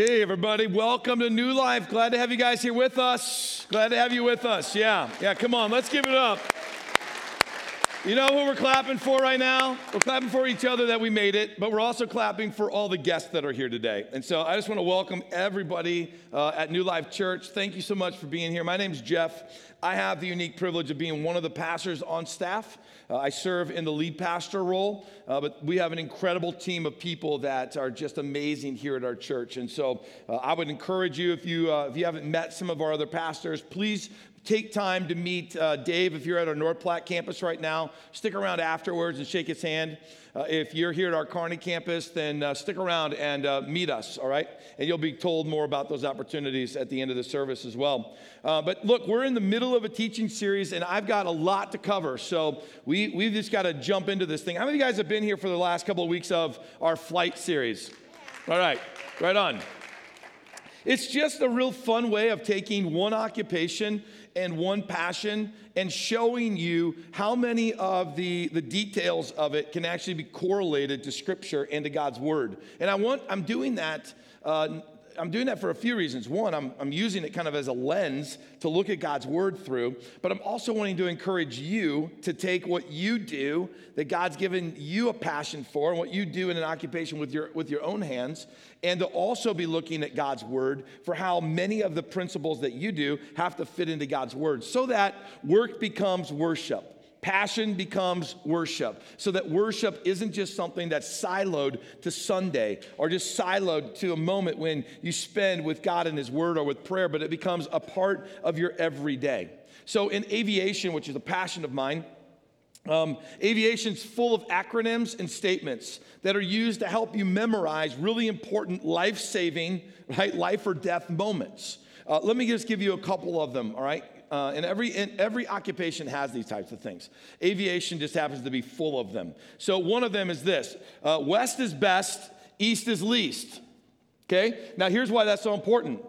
Okay, everybody, welcome to New Life. Glad to have you guys here with us. Glad to have you with us. Yeah, come on, let's give it up. You know who we're clapping for right now? We're clapping for each other that we made it, but we're also clapping for all the guests that are here today. And so I just want to welcome everybody at New Life Church. Thank you so much for being here. My name's Jeff. I have the unique privilege of being one of the pastors on staff. I serve in the lead pastor role, but we have an incredible team of people that are just amazing here at our church. And so I would encourage you, if you haven't met some of our other pastors, please take time to meet Dave. If you're at our North Platte campus right now, stick around afterwards and shake his hand. If you're here at our Kearney campus, then stick around and meet us, all right? And you'll be told more about those opportunities at the end of the service as well. But look, we're in the middle of a teaching series, and I've got a lot to cover, so we've just got to jump into this thing. How many of you guys have been here for the last couple of weeks of our flight series? All right, right on. It's just a real fun way of taking one occupation and one passion and showing you how many of the details of it can actually be correlated to Scripture and to God's Word. And I'm doing that for a few reasons. One, I'm using it kind of as a lens to look at God's Word through, but I'm also wanting to encourage you to take what you do that God's given you a passion for and what you do in an occupation with your own hands, and to also be looking at God's Word for how many of the principles that you do have to fit into God's Word so that work becomes worship. Passion becomes worship, so that worship isn't just something that's siloed to Sunday or just siloed to a moment when you spend with God and His Word or with prayer, but it becomes a part of your everyday. So in aviation, which is a passion of mine, aviation's full of acronyms and statements that are used to help you memorize really important life-saving, right, life or death moments. Let me just give you a couple of them, all right? And every occupation has these types of things. Aviation just happens to be full of them. So one of them is this: west is best, east is least. Okay? Now here's why that's so important.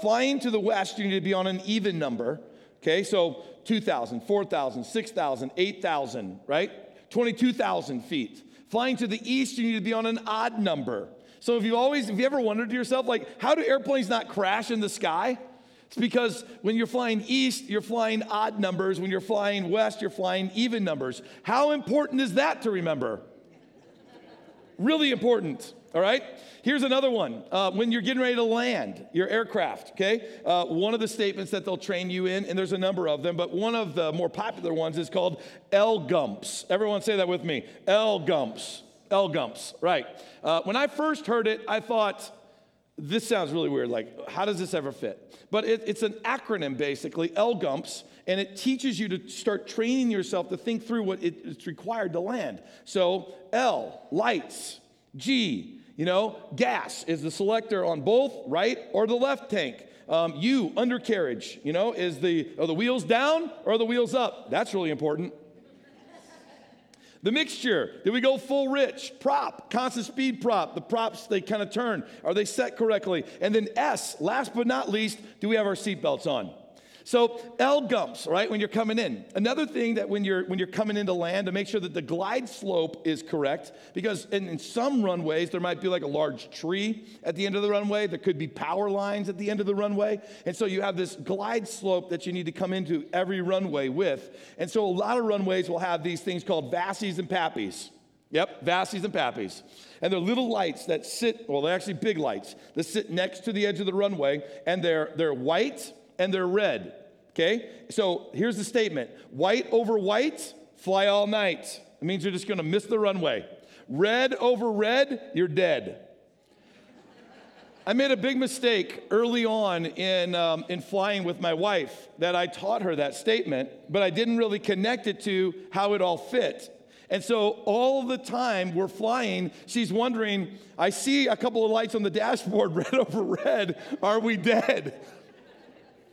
Flying to the west, you need to be on an even number. Okay? So 2,000, 4,000, 6,000, 8,000, right? 22,000 feet. Flying to the east, you need to be on an odd number. So if you ever wondered to yourself, like, how do airplanes not crash in the sky? It's because when you're flying east, you're flying odd numbers. When you're flying west, you're flying even numbers. How important is that to remember? Really important, all right? Here's another one. When you're getting ready to land your aircraft, okay? One of the statements that they'll train you in, and there's a number of them, but one of the more popular ones is called L-GUMPS. Everyone say that with me. L-GUMPS. L-GUMPS, right. When I first heard it, I thought, this sounds really weird, like how does this ever fit? But it's an acronym basically, L-GUMPS, and it teaches you to start training yourself to think through what it's required to land. So L, lights, G, gas is the selector on both right or the left tank. U, undercarriage, is are the wheels down or are the wheels up? That's really important. The mixture, did we go full rich? Prop, constant speed prop. The props, they kind of turn. Are they set correctly? And then S, last but not least, do we have our seatbelts on? So L-GUMPS, right, when you're coming in. Another thing that when you're coming into land, to make sure that the glide slope is correct, because in some runways, there might be like a large tree at the end of the runway. There could be power lines at the end of the runway. And so you have this glide slope that you need to come into every runway with. And so a lot of runways will have these things called VASIs and PAPIs. Yep, VASIs and PAPIs. And they're little lights that sit, well, they're actually big lights, that sit next to the edge of the runway, and they're white, and they're red, okay? So here's the statement. White over white, fly all night. It means you're just going to miss the runway. Red over red, you're dead. I made a big mistake early on in flying with my wife that I taught her that statement, but I didn't really connect it to how it all fit. And so all the time we're flying, she's wondering, I see a couple of lights on the dashboard, red over red, are we dead?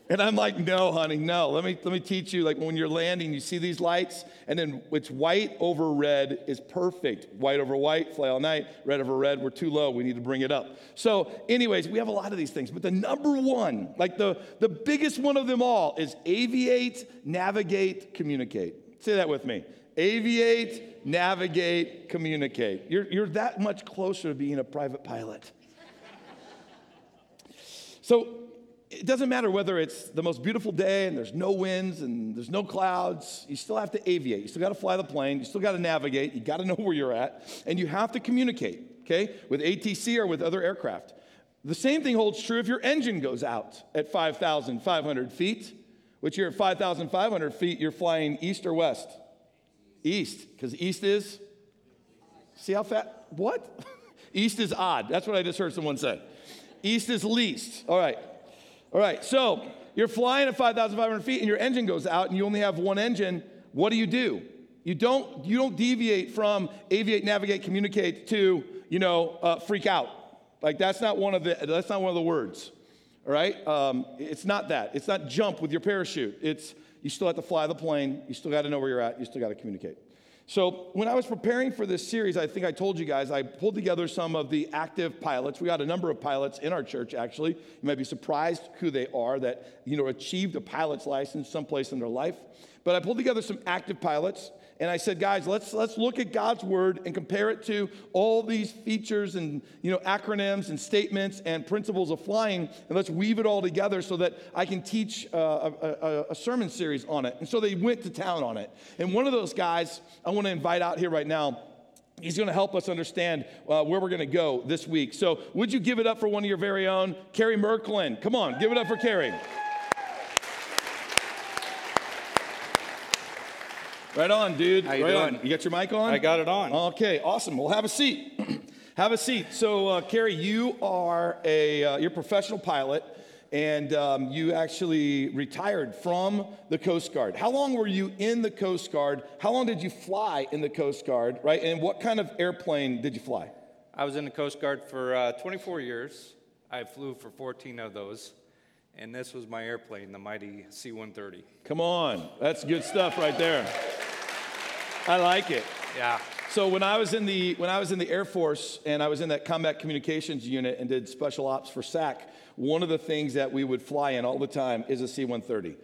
And I'm like, no, honey, no. Let me teach you. Like when you're landing, you see these lights, and then it's white over red is perfect. White over white, fly all night. Red over red, we're too low. We need to bring it up. So, anyways, we have a lot of these things. But the number one, like the biggest one of them all, is aviate, navigate, communicate. Say that with me. Aviate, navigate, communicate. You're that much closer to being a private pilot. So it doesn't matter whether it's the most beautiful day and there's no winds and there's no clouds. You still have to aviate. You still got to fly the plane. You still got to navigate. You got to know where you're at. And you have to communicate, okay, with ATC or with other aircraft. The same thing holds true if your engine goes out at 5,500 feet, which you're at 5,500 feet, you're flying east or west? East, because east is? See how fast? What? East is odd. That's what I just heard someone say. East is least. All right. All right, so you're flying at 5,500 feet and your engine goes out and you only have one engine. What do? You don't deviate from aviate, navigate, communicate to, freak out. Like that's not one of the words. All right? It's not that. It's not jump with your parachute. It's you still have to fly the plane. You still got to know where you're at. You still got to communicate. So when I was preparing for this series, I think I told you guys, I pulled together some of the active pilots. We got a number of pilots in our church, actually. You might be surprised who they are that, achieved a pilot's license someplace in their life. But I pulled together some active pilots, and I said, guys, let's look at God's word and compare it to all these features and, acronyms and statements and principles of flying, and let's weave it all together so that I can teach a sermon series on it. And so they went to town on it. And one of those guys, I want to invite out here right now. He's going to help us understand where we're going to go this week. So would you give it up for one of your very own, Cary Merklin? Come on, give it up for Cary. Right on, dude. How you doing? You got your mic on? I got it on. Okay, awesome. Well, have a seat. Have a seat. So, Cary, you are you're a professional pilot. And you actually retired from the Coast Guard. How long were you in the Coast Guard? How long did you fly in the Coast Guard, right? And what kind of airplane did you fly? I was in the Coast Guard for 24 years. I flew for 14 of those. And this was my airplane, the mighty C-130. Come on. That's good stuff right there. I like it. Yeah. So when I was in the Air Force and I was in that combat communications unit and did special ops for SAC, one of the things that we would fly in all the time is a C-130.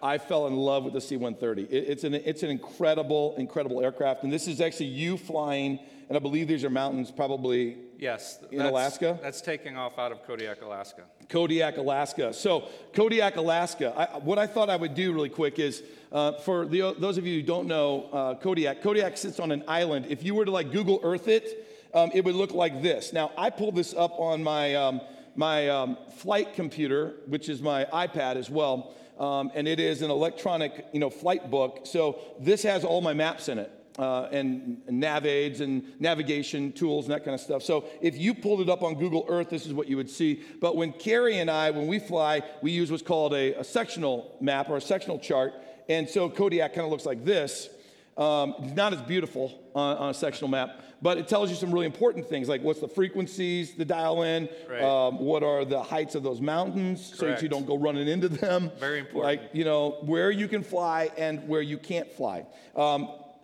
I fell in love with the C-130. It's an incredible aircraft, and this is actually you flying. And I believe these are mountains, probably. Yes, in Alaska. That's taking off out of Kodiak, Alaska. Kodiak, Alaska. So Kodiak, Alaska. What I thought I would do really quick is, for those of you who don't know, Kodiak sits on an island. If you were to Google Earth it, it would look like this. Now I pulled this up on my flight computer, which is my iPad as well, and it is an electronic, flight book. So this has all my maps in it. And NavAids and navigation tools and that kind of stuff. So if you pulled it up on Google Earth, this is what you would see. But when Cary and I, when we fly, we use what's called a sectional map or a sectional chart. And so Kodiak kind of looks like this. Not as beautiful on a sectional map, but it tells you some really important things, like what's the frequencies to dial in, right. What are the heights of those mountains, correct, so that you don't go running into them. Very important. Where you can fly and where you can't fly.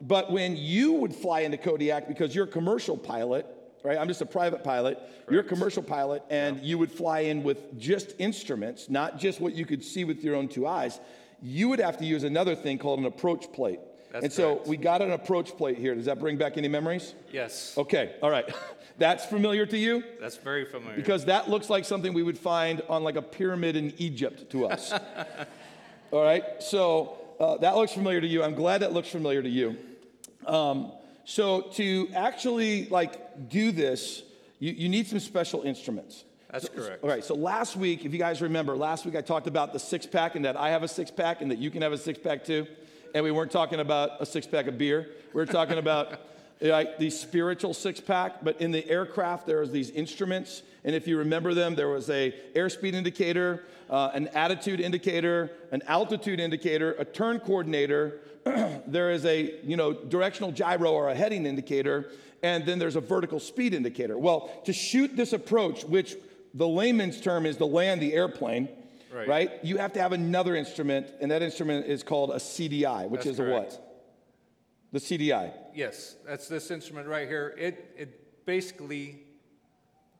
But when you would fly into Kodiak, because you're a commercial pilot, right? I'm just a private pilot. Correct. You're a commercial pilot, and yeah, you would fly in with just instruments, not just what you could see with your own two eyes. You would have to use another thing called an approach plate. That's and correct. So we got an approach plate here. Does that bring back any memories? Yes. Okay. All right. That's familiar to you? That's very familiar. Because that looks like something we would find on a pyramid in Egypt to us. All right. So that looks familiar to you. I'm glad that looks familiar to you. So to actually do this, you need some special instruments. That's correct. All right. So last week, if you guys remember, I talked about the six-pack and that I have a six-pack and that you can have a six-pack too. And we weren't talking about a six-pack of beer. We were talking about the spiritual six-pack. But in the aircraft, there is these instruments. And if you remember them, there was a airspeed indicator, an attitude indicator, an altitude indicator, a turn coordinator. There is a, directional gyro or a heading indicator, and then there's a vertical speed indicator. Well, to shoot this approach, which the layman's term is to land the airplane, right? You have to have another instrument, and that instrument is called a CDI, which that's is correct. A what? The CDI. Yes, that's this instrument right here. It basically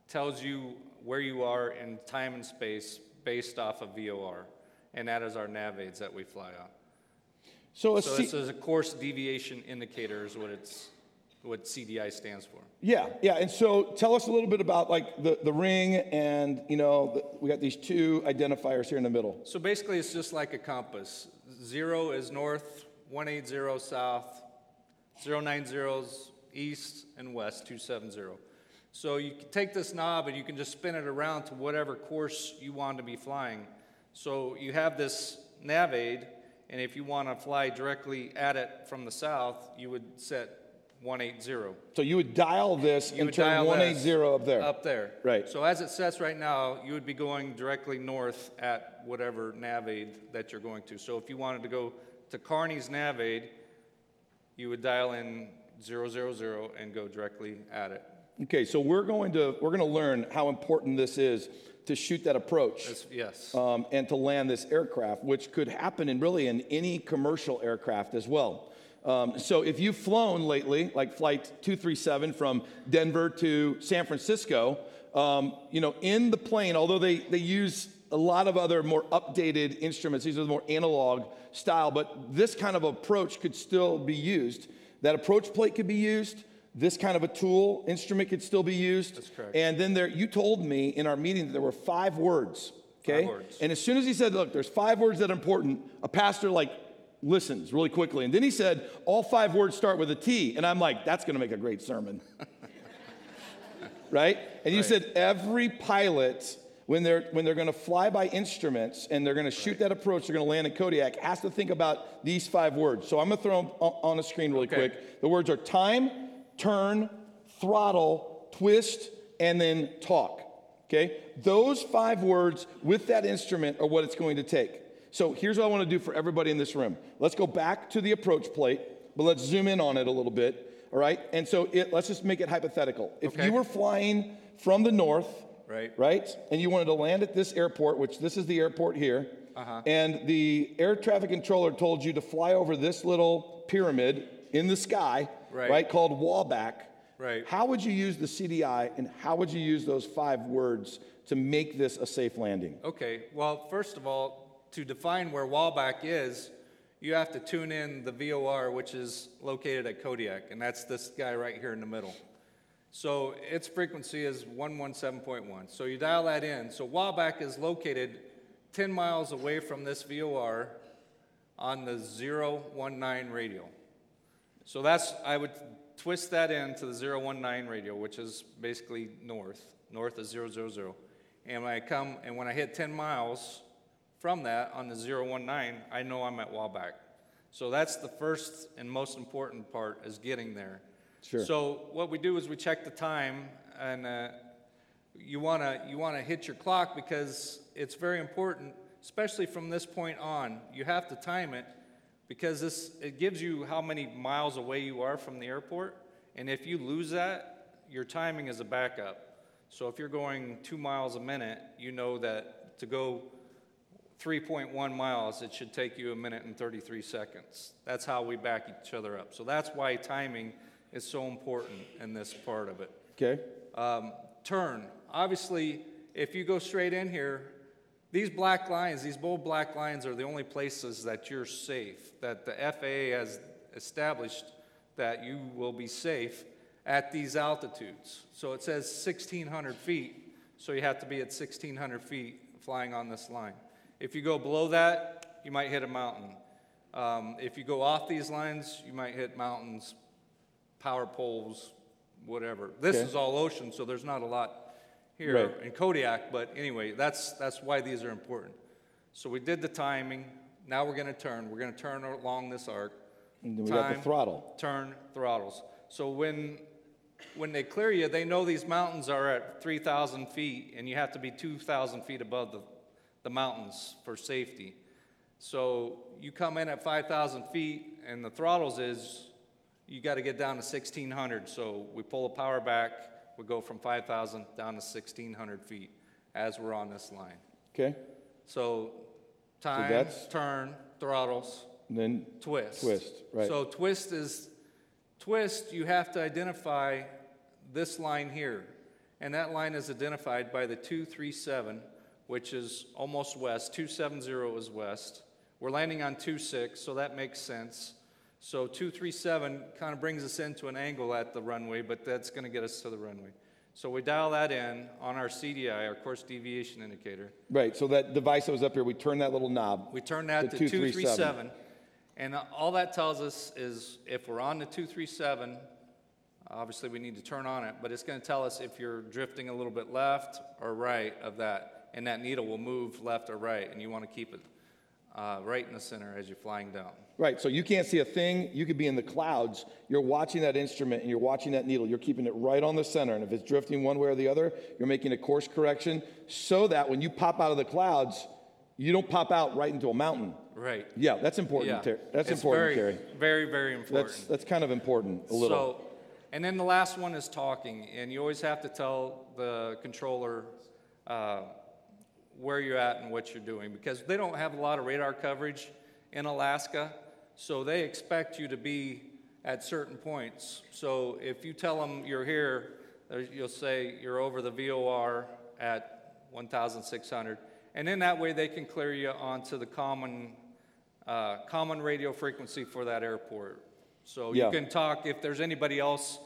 tells you where you are in time and space based off of VOR, and that is our NavAids that we fly on. So this is a course deviation indicator is what it's what CDI stands for. Yeah, and so tell us a little bit about like the ring, and you know, we got these two identifiers here in the middle. So basically it's just like a compass. 0 is north, 180 south, 090's east, and west, 270. So you can take this knob and you can just spin it around to whatever course you want to be flying. So you have this nav aid, and if you want to fly directly at it from the south, you would set 180. So you would dial this and turn 180 up there. Up there. Right. So as it sets right now, you would be going directly north at whatever nav aid that you're going to. So if you wanted to go to Kearney's nav aid, you would dial in 000 and go directly at it. Okay, so we're going to learn how important this is to shoot that approach. Yes. And to land this aircraft, which could happen in any commercial aircraft as well. So if you've flown lately, like flight 237 from Denver to San Francisco, you know, in the plane, although they use a lot of other more updated instruments, these are the more analog style, but this kind of approach could still be used. That approach plate could be used. This kind of a tool instrument could still be used. That's correct. And then you told me in our meeting that there were 5 words. Okay. 5 words. And as soon as he said, look, there's 5 words that are important, a pastor listens really quickly. And then he said, all 5 words start with a T. And I'm like, that's going to make a great sermon. Right? And you said every pilot, when they're going to fly by instruments and they're going to shoot that approach, they're going to land in Kodiak, has to think about these 5 words. So I'm going to throw them on the screen really quick. The words are time, turn, throttle, twist, and then talk. Okay? Those 5 words with that instrument are what it's going to take. So here's what I want to do for everybody in this room. Let's go back to the approach plate, but let's zoom in on it a little bit, all right? And so let's just make it hypothetical. If you were flying from the north, right, and you wanted to land at this airport, which this is the airport here, and the air traffic controller told you to fly over this little pyramid in the sky, right called Walbach, how would you use the CDI, and how would you use those 5 words to make this a safe landing? Okay, well, first of all, to define where Walbach is, you have to tune in the VOR, which is located at Kodiak, and that's this guy right here in the middle. So its frequency is 117.1. So you dial that in. So Walbach is located 10 miles away from this VOR on the 019 radial. So I would twist that in to the 019 radial, which is basically north. North is 000. And when I hit 10 miles, from that, on the 019, I know I'm at Walbach. So that's the first and most important part, is getting there. Sure. So what we do is we check the time, and you wanna hit your clock, because it's very important, especially from this point on. You have to time it, because it gives you how many miles away you are from the airport, and if you lose that, your timing is a backup. So if you're going 2 miles a minute, you know that to go 3.1 miles, it should take you 1 minute and 33 seconds. That's how we back each other up. So that's why timing is so important in this part of it. Okay. Turn. Obviously, if you go straight in here, these black lines, these bold black lines, are the only places that you're safe, that the FAA has established that you will be safe at these altitudes. So it says 1,600 feet, so you have to be at 1,600 feet flying on this line. If you go below that, you might hit a mountain. If you go off these lines, you might hit mountains, power poles, whatever. This is all ocean, so there's not a lot here in Kodiak. But anyway, that's why these are important. So we did the timing. Now we're going to turn. We're going to turn along this arc. And then we got the throttle. Turn, throttles. So when they clear you, they know these mountains are at 3,000 feet, and you have to be 2,000 feet above the mountains for safety. So you come in at 5,000 feet, and the throttles is, you got to get down to 1,600. So we pull the power back, we go from 5,000 down to 1,600 feet as we're on this line. Okay. So time, turn, throttles, and then twist. Right. So twist, you have to identify this line here. And that line is identified by the 237, which is almost west. 270 is west. We're landing on 26, so that makes sense. So 237 kind of brings us into an angle at the runway, but that's going to get us to the runway. So we dial that in on our CDI, our course deviation indicator. Right, so that device that was up here, we turn that little knob. We turn that to 237. And all that tells us is if we're on the 237, obviously we need to turn on it, but it's going to tell us if you're drifting a little bit left or right of that, and that needle will move left or right, and you want to keep it right in the center as you're flying down. Right, so you can't see a thing. You could be in the clouds. You're watching that instrument and you're watching that needle. You're keeping it right on the center, and if it's drifting one way or the other, you're making a course correction so that when you pop out of the clouds, you don't pop out right into a mountain. Right. Yeah, that's important. Yeah. That's important, Terry. Very, very important. That's kind of important a little. So, and then the last one is talking, and you always have to tell the controller where you're at and what you're doing, because they don't have a lot of radar coverage in Alaska, so they expect you to be at certain points. So if you tell them you're here, you'll say you're over the VOR at 1,600, and then that way they can clear you onto the common radio frequency for that airport. So you can talk, if there's anybody else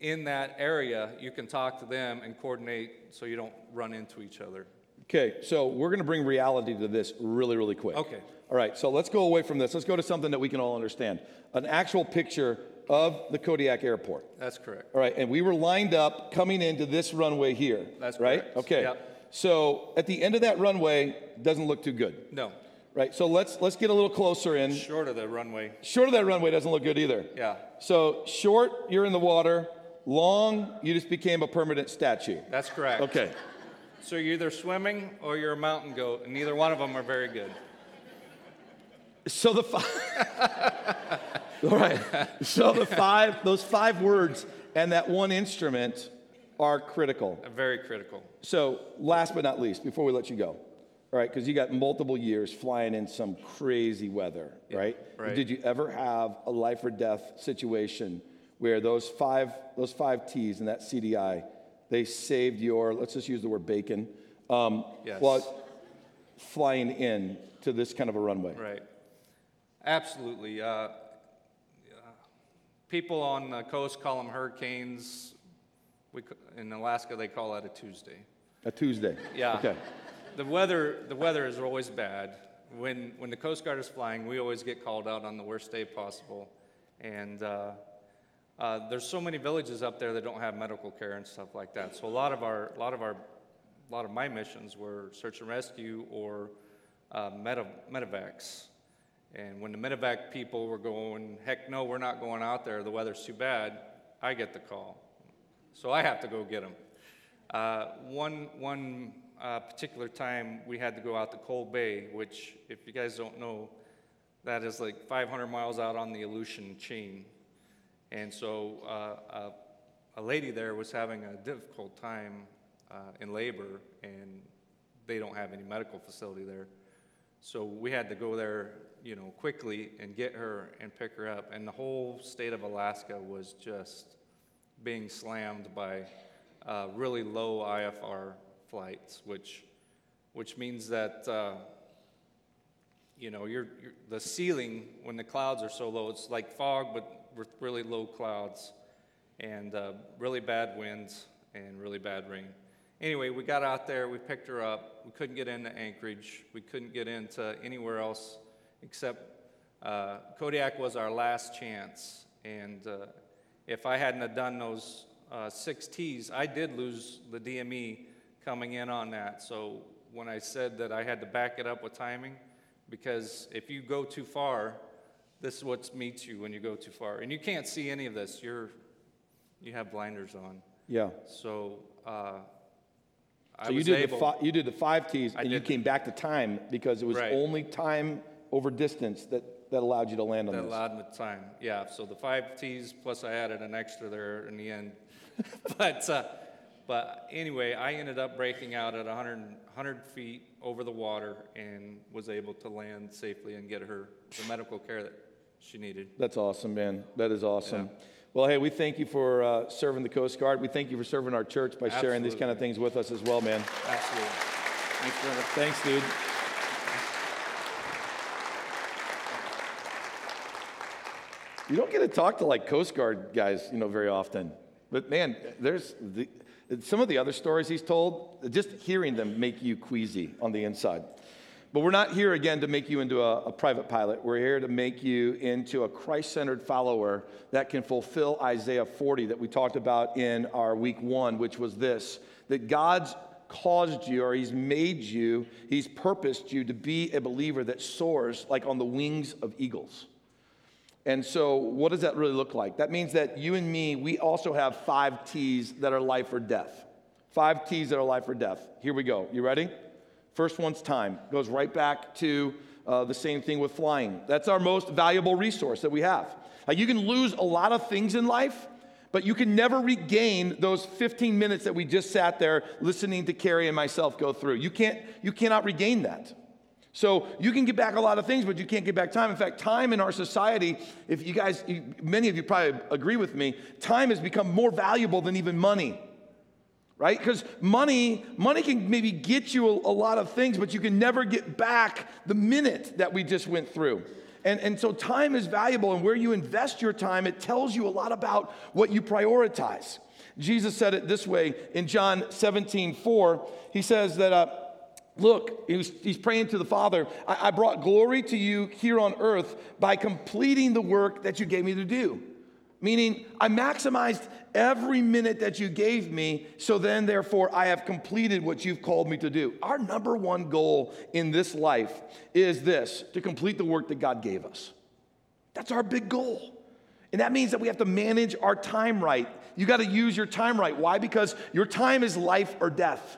in that area, you can talk to them and coordinate so you don't run into each other. Okay, so we're going to bring reality to this really, really quick. Okay. All right, so let's go away from this. Let's go to something that we can all understand. An actual picture of the Kodiak Airport. That's correct. All right, and we were lined up coming into this runway here. That's right? Correct. Okay. Yep. So at the end of that runway, doesn't look too good. No. Right, so let's get a little closer in. Short of the runway. Short of that runway doesn't look good either. Yeah. So short, you're in the water. Long, you just became a permanent statue. That's correct. Okay. So you're either swimming or you're a mountain goat, and neither one of them are very good. So the five, all right. So the five, those 5 words and that one instrument are critical. Very critical. So last but not least, before we let you go. All right, because you got multiple years flying in some crazy weather, right? Right. Did you ever have a life or death situation where those five T's and that CDI, they saved your, let's just use the word bacon, yes. Flying in to this kind of a runway? Right. Absolutely. People on the coast call them hurricanes. In Alaska, they call that a Tuesday. A Tuesday. Yeah. Okay. The weather is always bad. When the Coast Guard is flying, we always get called out on the worst day possible. And there's so many villages up there that don't have medical care and stuff like that. So a lot of my missions were search and rescue or medevacs. And when the medevac people were going, heck no, we're not going out there. The weather's too bad. I get the call, so I have to go get them. One particular time we had to go out to Cold Bay, which, if you guys don't know, that is like 500 miles out on the Aleutian chain. And so a lady there was having a difficult time in labor, and they don't have any medical facility there. So we had to go there, quickly and get her and pick her up. And the whole state of Alaska was just being slammed by really low IFR flights, which means that you're the ceiling when the clouds are so low. It's like fog, but with really low clouds, and really bad winds and really bad rain. Anyway, we got out there, we picked her up. We couldn't get into Anchorage. We couldn't get into anywhere else except Kodiak was our last chance. And if I hadn't have done those 6 T's, I did lose the DME coming in on that. So when I said that I had to back it up with timing, because if you go too far, this is what meets you when you go too far. And you can't see any of this. You have blinders on. Yeah. So you did the 5 T's, and you came back to time, because it was only time over distance that allowed you to land on this. That allowed me time, yeah. So the 5 T's, plus I added an extra there in the end. But anyway, I ended up breaking out at 100 feet over the water and was able to land safely and get her the medical care that she needed. That's awesome, man. That is awesome. Yeah. Well, hey, we thank you for serving the Coast Guard. We thank you for serving our church by sharing these kind of things with us as well, man. Absolutely. Thanks, brother. Thanks, dude. You don't get to talk to like Coast Guard guys, you know, very often. But man, there's some of the other stories he's told, just hearing them make you queasy on the inside. But we're not here again to make you into a private pilot. We're here to make you into a Christ-centered follower that can fulfill Isaiah 40 that we talked about in our week 1, which was this, that God's caused you, or he's made you, he's purposed you to be a believer that soars like on the wings of eagles. And so what does that really look like? That means that you and me, we also have 5 T's that are life or death. 5 T's that are life or death. Here we go. You ready? First one's time. Goes right back to the same thing with flying. That's our most valuable resource that we have. You can lose a lot of things in life, but you can never regain those 15 minutes that we just sat there listening to Cary and myself go through. You cannot regain that. So you can get back a lot of things, but you can't get back time. In fact, time in our society, if you guys, many of you probably agree with me, time has become more valuable than even money, right? Because money can maybe get you a lot of things, but you can never get back the minute that we just went through. And so time is valuable, and where you invest your time, it tells you a lot about what you prioritize. Jesus said it this way in John 17:4. He says that, look, he's praying to the Father, I brought glory to you here on earth by completing the work that you gave me to do. Meaning, I maximized every minute that you gave me, so then, therefore, I have completed what you've called me to do. Our number one goal in this life is this, to complete the work that God gave us. That's our big goal. And that means that we have to manage our time right. You got to use your time right. Why? Because your time is life or death.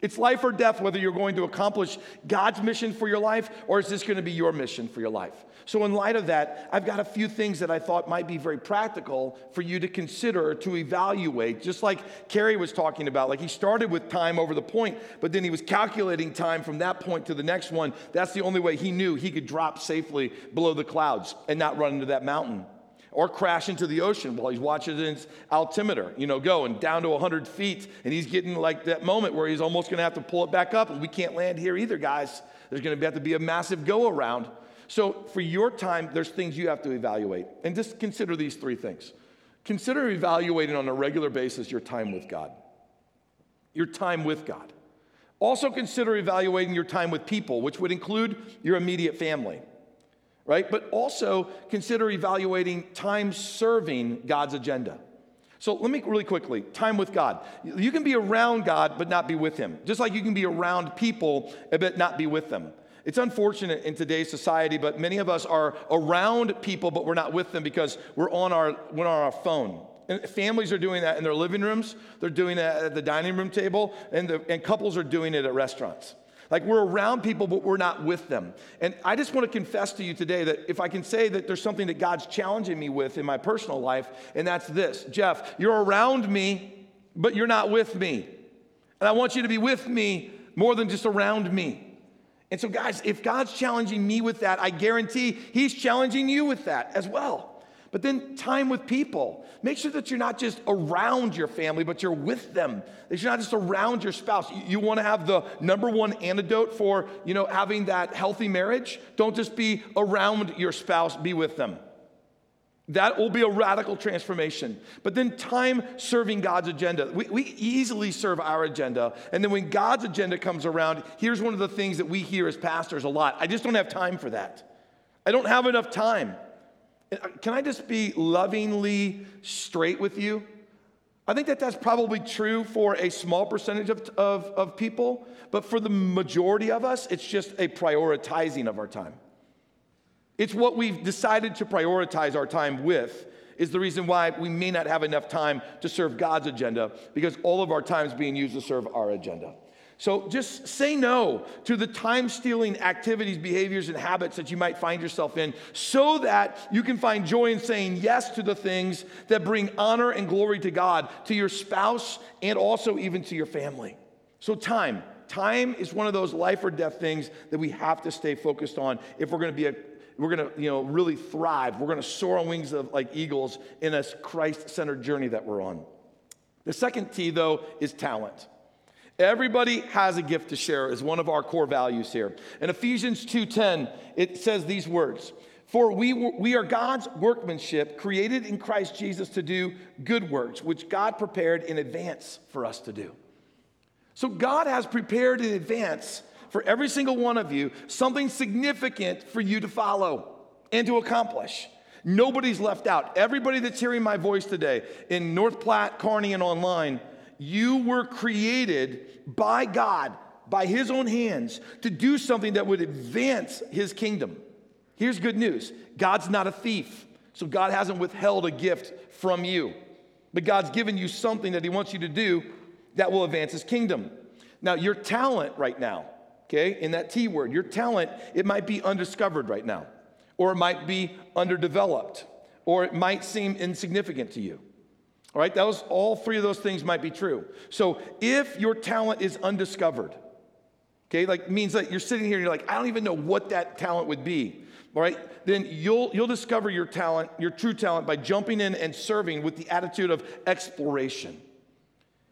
It's life or death whether you're going to accomplish God's mission for your life or is this going to be your mission for your life. So in light of that, I've got a few things that I thought might be very practical for you to consider or to evaluate, just like Cary was talking about. Like he started with time over the point, but then he was calculating time from that point to the next one. That's the only way he knew he could drop safely below the clouds and not run into that mountain. Or crash into the ocean while he's watching his altimeter, you know, go and down to 100 feet. And he's getting like that moment where he's almost going to have to pull it back up. And we can't land here either, guys. There's going to have to be a massive go around. So for your time, there's things you have to evaluate. And just consider these three things. Consider evaluating on a regular basis your time with God. Your time with God. Also consider evaluating your time with people, which would include your immediate family. Right? But also consider evaluating time serving God's agenda. So let me really quickly, time with God. You can be around God but not be with him. Just like you can be around people but not be with them. It's unfortunate in today's society, but many of us are around people but we're not with them because we're on our phone. And families are doing that in their living rooms. They're doing that at the dining room table, and couples are doing it at restaurants. Like we're around people, but we're not with them. And I just want to confess to you today that if I can say that there's something that God's challenging me with in my personal life, and that's this. Jeff, you're around me, but you're not with me. And I want you to be with me more than just around me. And so guys, if God's challenging me with that, I guarantee he's challenging you with that as well. But then time with people. Make sure that you're not just around your family, but you're with them. That you're not just around your spouse. You want to have the number one antidote for, you know, having that healthy marriage. Don't just be around your spouse, be with them. That will be a radical transformation. But then time serving God's agenda. We easily serve our agenda. And then when God's agenda comes around, here's one of the things that we hear as pastors a lot. I just don't have time for that. I don't have enough time. Can I just be lovingly straight with you? I think that that's probably true for a small percentage of people, but for the majority of us, it's just a prioritizing of our time. It's what we've decided to prioritize our time with is the reason why we may not have enough time to serve God's agenda, because all of our time is being used to serve our agenda. So just say no to the time-stealing activities, behaviors, and habits that you might find yourself in so that you can find joy in saying yes to the things that bring honor and glory to God, to your spouse, and also even to your family. So time. Time is one of those life or death things that we have to stay focused on if we're going to be really thrive. We're going to soar on wings of like eagles in this Christ-centered journey that we're on. The second T, though, is talent. Everybody has a gift to share is one of our core values here. In Ephesians 2:10, it says these words, For we are God's workmanship, created in Christ Jesus to do good works, which God prepared in advance for us to do. So God has prepared in advance for every single one of you something significant for you to follow and to accomplish. Nobody's left out. Everybody that's hearing my voice today in North Platte, Kearney, and online, you were created by God, by His own hands, to do something that would advance His kingdom. Here's good news. God's not a thief, so God hasn't withheld a gift from you. But God's given you something that He wants you to do that will advance His kingdom. Now, your talent right now, okay, in that T word, your talent, it might be undiscovered right now, or it might be underdeveloped, or it might seem insignificant to you. All right, those, all three of those things might be true. So if your talent is undiscovered, okay, like means that you're sitting here and you're like, I don't even know what that talent would be. All right, then you'll discover your talent, your true talent, by jumping in and serving with the attitude of exploration.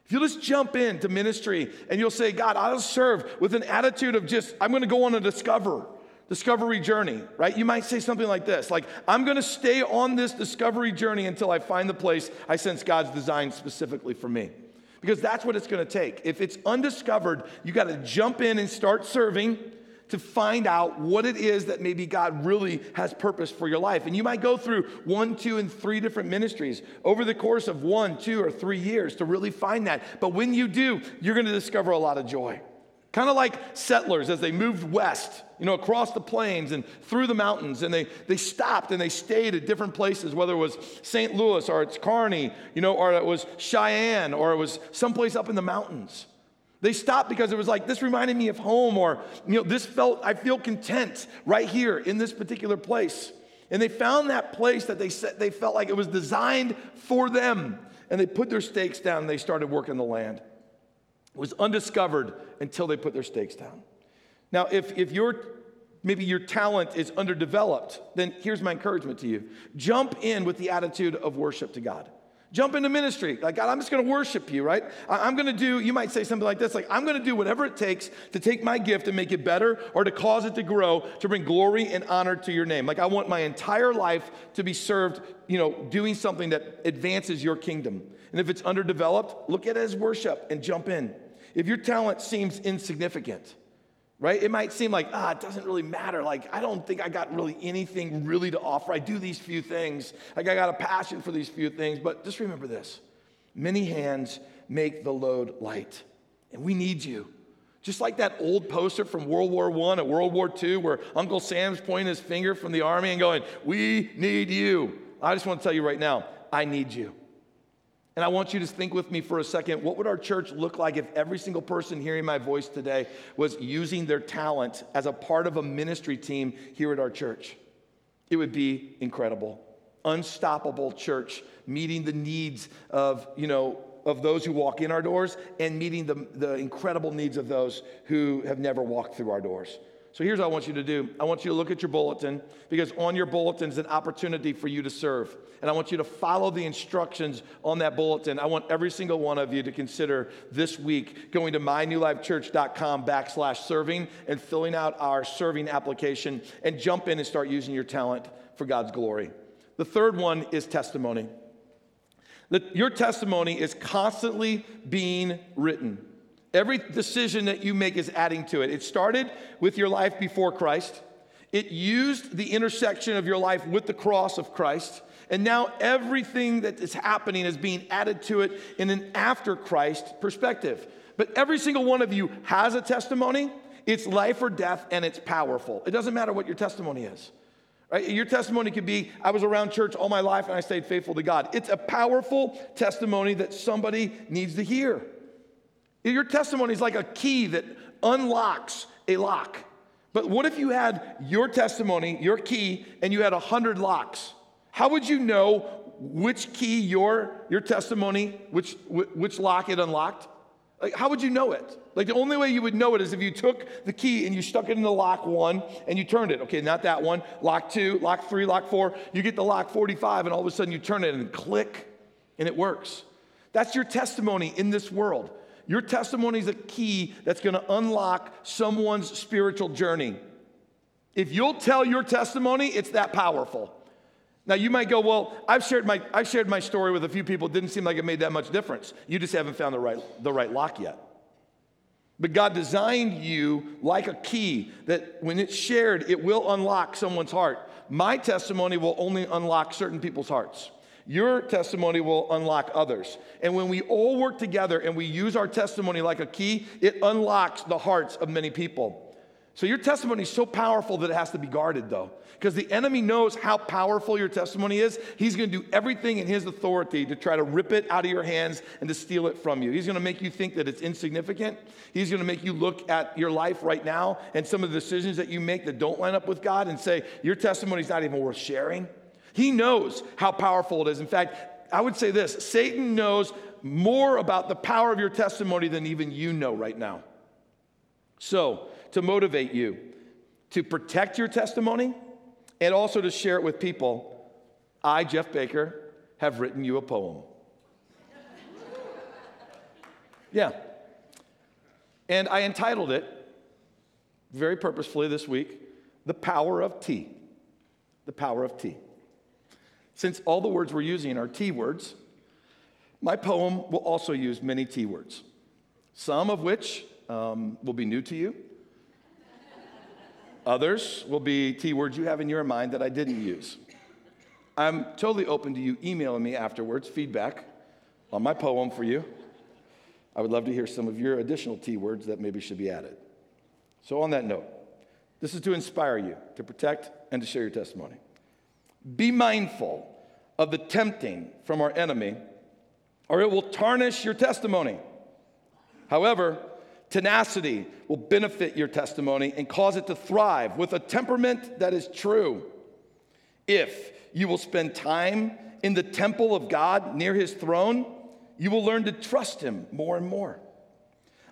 If you'll just jump into ministry and you'll say, God, I'll serve with an attitude of just, I'm going to go on a discovery journey, right? You might say something like this, like, I'm going to stay on this discovery journey until I find the place I sense God's designed specifically for me. Because that's what it's going to take. If it's undiscovered, you got to jump in and start serving to find out what it is that maybe God really has purpose for your life. And you might go through 1, 2, and 3 different ministries over the course of 1, 2, or 3 years to really find that. But when you do, you're going to discover a lot of joy. Kind of like settlers as they moved west, you know, across the plains and through the mountains, and they stopped and they stayed at different places, whether it was St. Louis or it's Kearney, you know, or it was Cheyenne, or it was someplace up in the mountains. They stopped because it was like, this reminded me of home, or, you know, I feel content right here in this particular place. And they found that place that they felt like it was designed for them. And they put their stakes down and they started working the land. It was undiscovered until they put their stakes down. Now, if maybe your talent is underdeveloped, then here's my encouragement to you. Jump in with the attitude of worship to God. Jump into ministry. Like, God, I'm just going to worship you, right? You might say something like this, like, I'm going to do whatever it takes to take my gift and make it better, or to cause it to grow, to bring glory and honor to your name. Like, I want my entire life to be served, you know, doing something that advances your kingdom. And if it's underdeveloped, look at it as worship and jump in. If your talent seems insignificant, right? It might seem like, it doesn't really matter. Like, I don't think I got really anything really to offer. I do these few things. Like, I got a passion for these few things. But just remember this. Many hands make the load light. And we need you. Just like that old poster from World War I and World War II where Uncle Sam's pointing his finger from the army and going, we need you. I just want to tell you right now, I need you. And I want you to think with me for a second, what would our church look like if every single person hearing my voice today was using their talent as a part of a ministry team here at our church? It would be incredible. Unstoppable church, meeting the needs of, you know, of those who walk in our doors and meeting the incredible needs of those who have never walked through our doors. So here's what I want you to do. I want you to look at your bulletin, because on your bulletin is an opportunity for you to serve. And I want you to follow the instructions on that bulletin. I want every single one of you to consider this week going to mynewlifechurch.com/serving and filling out our serving application, and jump in and start using your talent for God's glory. The third one is testimony. Your testimony is constantly being written. Every decision that you make is adding to it. It started with your life before Christ. It used the intersection of your life with the cross of Christ. And now everything that is happening is being added to it in an after Christ perspective. But every single one of you has a testimony. It's life or death, and it's powerful. It doesn't matter what your testimony is. Right? Your testimony could be, I was around church all my life and I stayed faithful to God. It's a powerful testimony that somebody needs to hear. Your testimony is like a key that unlocks a lock. But what if you had your testimony, your key, and you had 100 locks? How would you know which key your testimony, which lock it unlocked? Like, how would you know it? Like, the only way you would know it is if you took the key and you stuck it into lock 1 and you turned it. Okay, not that one. Lock 2, lock 3, lock 4. You get to lock 45 and all of a sudden you turn it and click and it works. That's your testimony in this world. Your testimony is a key that's going to unlock someone's spiritual journey. If you'll tell your testimony, it's that powerful. Now, you might go, well, I've shared my story with a few people. It didn't seem like it made that much difference. You just haven't found the right lock yet. But God designed you like a key that when it's shared, it will unlock someone's heart. My testimony will only unlock certain people's hearts. Your testimony will unlock others. And when we all work together and we use our testimony like a key, it unlocks the hearts of many people. So your testimony is so powerful that it has to be guarded, though, because the enemy knows how powerful your testimony is. He's going to do everything in his authority to try to rip it out of your hands and to steal it from you. He's going to make you think that it's insignificant. He's going to make you look at your life right now and some of the decisions that you make that don't line up with God and say, your testimony is not even worth sharing. He knows how powerful it is. In fact, I would say this, Satan knows more about the power of your testimony than even you know right now. So, to motivate you, to protect your testimony, and also to share it with people, I, Jeff Baker, have written you a poem. Yeah. And I entitled it, very purposefully this week, The Power of Tea. The Power of Tea. Since all the words we're using are T words, my poem will also use many T words, some of which will be new to you. Others will be T words you have in your mind that I didn't use. I'm totally open to you emailing me afterwards, feedback on my poem for you. I would love to hear some of your additional T words that maybe should be added. So on that note, this is to inspire you, to protect, and to share your testimony. Be mindful of the tempting from our enemy, or it will tarnish your testimony. However, tenacity will benefit your testimony and cause it to thrive with a temperament that is true. If you will spend time in the temple of God near his throne, you will learn to trust him more and more.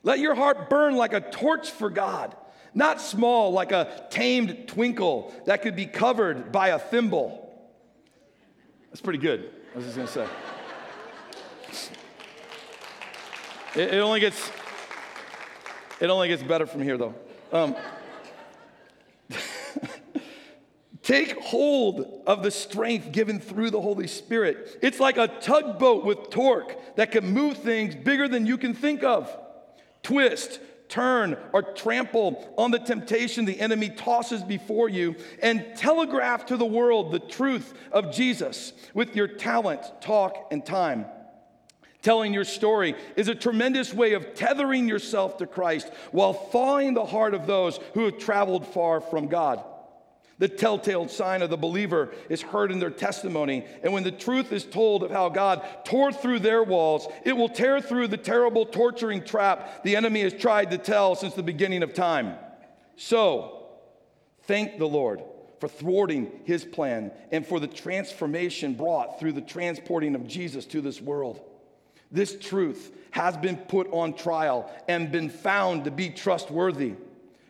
Let your heart burn like a torch for God, not small like a tamed twinkle that could be covered by a thimble. That's pretty good. I was just going to say. It only gets better from here, though. Take hold of the strength given through the Holy Spirit. It's like a tugboat with torque that can move things bigger than you can think of. Twist, turn, or trample on the temptation the enemy tosses before you, and telegraph to the world the truth of Jesus with your talent, talk, and time. Telling your story is a tremendous way of tethering yourself to Christ while thawing the heart of those who have traveled far from God. The telltale sign of the believer is heard in their testimony, and when the truth is told of how God tore through their walls, it will tear through the terrible, torturing trap the enemy has tried to tell since the beginning of time. So, thank the Lord for thwarting his plan and for the transformation brought through the transporting of Jesus to this world. This truth has been put on trial and been found to be trustworthy.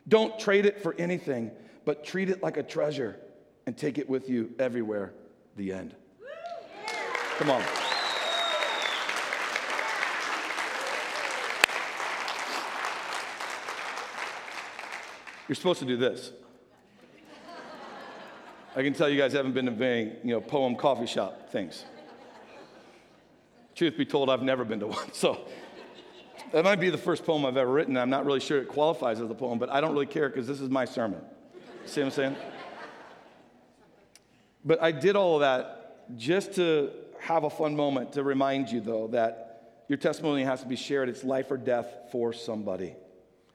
Don't trade it for anything, but treat it like a treasure and take it with you everywhere. The end. Come on. You're supposed to do this. I can tell you guys haven't been to many, poem coffee shop things. Truth be told, I've never been to one, so that might be the first poem I've ever written. I'm not really sure it qualifies as a poem, but I don't really care because this is my sermon. See what I'm saying? But I did all of that just to have a fun moment to remind you, though, that your testimony has to be shared. It's life or death for somebody.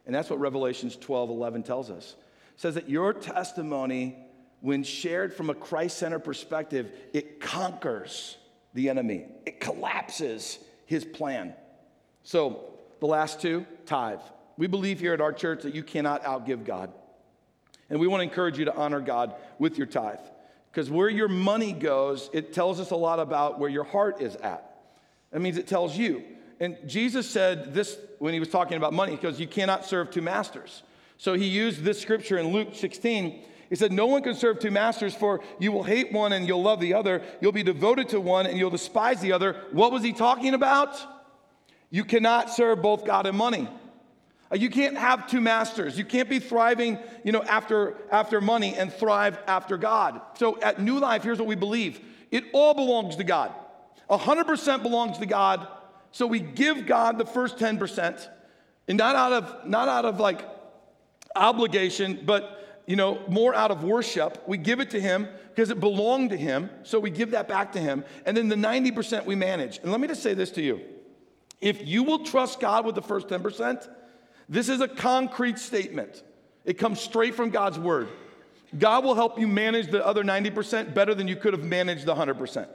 And that's what Revelations 12:11 tells us. It says that your testimony, when shared from a Christ-centered perspective, it conquers the enemy. It collapses his plan. So the last two, tithe. We believe here at our church that you cannot outgive God. And we want to encourage you to honor God with your tithe, because where your money goes, it tells us a lot about where your heart is at. That means it tells you. And Jesus said this when he was talking about money, because you cannot serve two masters. So he used this scripture in Luke 16. He said, no one can serve two masters, for you will hate one and you'll love the other. You'll be devoted to one and you'll despise the other. What was he talking about? You cannot serve both God and money. You can't have two masters. You can't be thriving, after money and thrive after God. So at New Life, here's what we believe. It all belongs to God. 100% belongs to God. So we give God the first 10%, and not out of like obligation, but more out of worship. We give it to him because it belonged to him. So we give that back to him. And then the 90% we manage. And let me just say this to you. If you will trust God with the first 10%, this is a concrete statement. It comes straight from God's word. God will help you manage the other 90% better than you could have managed the 100%. Amen.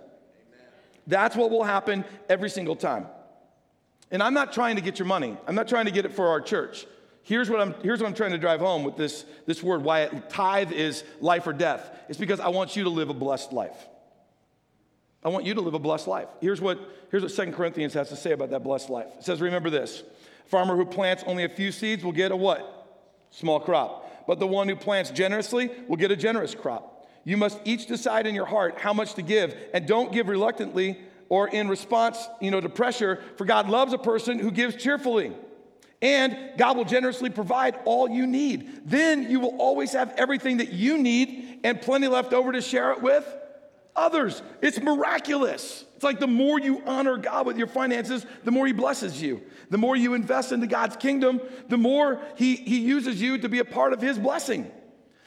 That's what will happen every single time. And I'm not trying to get your money. I'm not trying to get it for our church. Here's what I'm trying to drive home with this word, why tithe is life or death. It's because I want you to live a blessed life. I want you to live a blessed life. Here's what 2 Corinthians has to say about that blessed life. It says, remember this. Farmer who plants only a few seeds will get a what? Small crop. But the one who plants generously will get a generous crop. You must each decide in your heart how much to give, and don't give reluctantly or in response, to pressure, for God loves a person who gives cheerfully. And God will generously provide all you need. Then you will always have everything that you need and plenty left over to share it with others. It's miraculous. It's like the more you honor God with your finances, the more he blesses you. The more you invest into God's kingdom, the more he uses you to be a part of his blessing.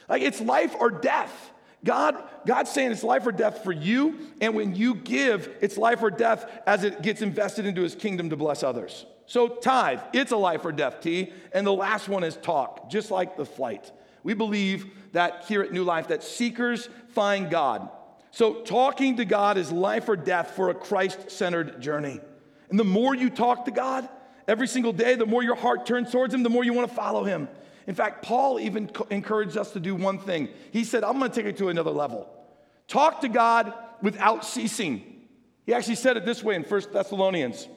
Like, it's life or death. God's saying it's life or death for you, and when you give, it's life or death as it gets invested into his kingdom to bless others. So tithe, it's a life or death, T. And the last one is talk, just like the flight. We believe that here at New Life that seekers find God. So talking to God is life or death for a Christ-centered journey. And the more you talk to God every single day, the more your heart turns towards him, the more you want to follow him. In fact, Paul even encouraged us to do one thing. He said, I'm going to take it to another level. Talk to God without ceasing. He actually said it this way in 1 Thessalonians.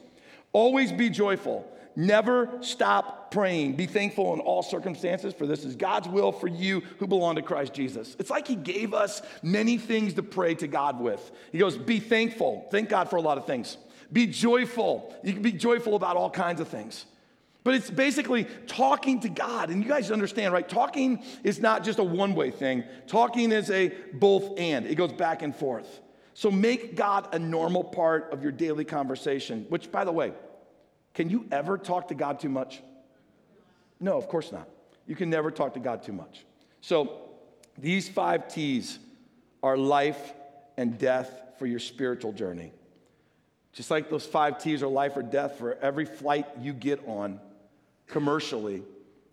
Always be joyful. Never stop praying. Be thankful in all circumstances, for this is God's will for you who belong to Christ Jesus. It's like he gave us many things to pray to God with. He goes, be thankful. Thank God for a lot of things. Be joyful. You can be joyful about all kinds of things. But it's basically talking to God. And you guys understand, right? Talking is not just a one-way thing. Talking is a both and. It goes back and forth. So make God a normal part of your daily conversation, which, by the way, can you ever talk to God too much? No, of course not. You can never talk to God too much. So these 5 T's are life and death for your spiritual journey. Just like those 5 T's are life or death for every flight you get on commercially,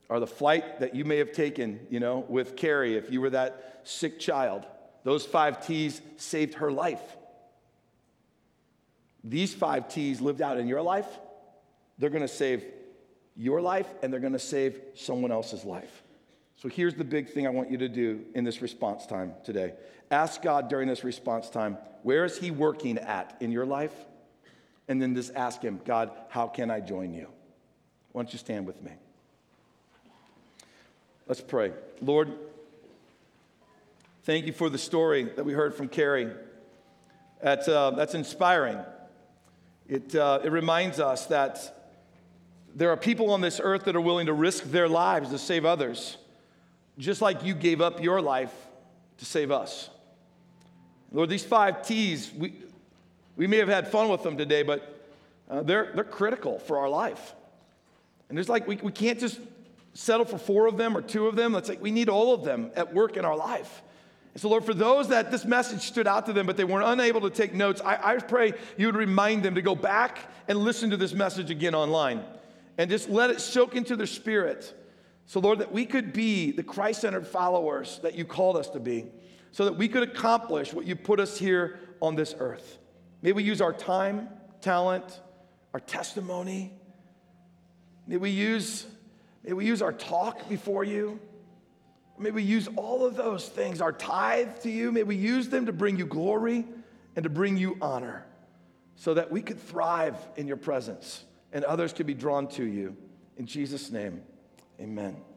or the flight that you may have taken, with Cary, if you were that sick child. Those 5 T's saved her life. These 5 T's lived out in your life, they're going to save your life, and they're going to save someone else's life. So here's the big thing I want you to do in this response time today. Ask God during this response time, where is he working at in your life? And then just ask him, God, how can I join you? Why don't you stand with me? Let's pray. Lord, thank you for the story that we heard from Cary. That's inspiring. It reminds us that there are people on this earth that are willing to risk their lives to save others, just like you gave up your life to save us. Lord, these 5 T's, we may have had fun with them today, but they're critical for our life. And it's like we can't just settle for 4 of them or 2 of them. It's like we need all of them at work in our life. And so, Lord, for those that this message stood out to them, but they weren't unable to take notes, I pray you would remind them to go back and listen to this message again online and just let it soak into their spirit. So, Lord, that we could be the Christ-centered followers that you called us to be, so that we could accomplish what you put us here on this earth. May we use our time, talent, our testimony. May we use our talk before you. May we use all of those things, our tithe to you. May we use them to bring you glory and to bring you honor, so that we could thrive in your presence and others could be drawn to you. In Jesus' name, amen.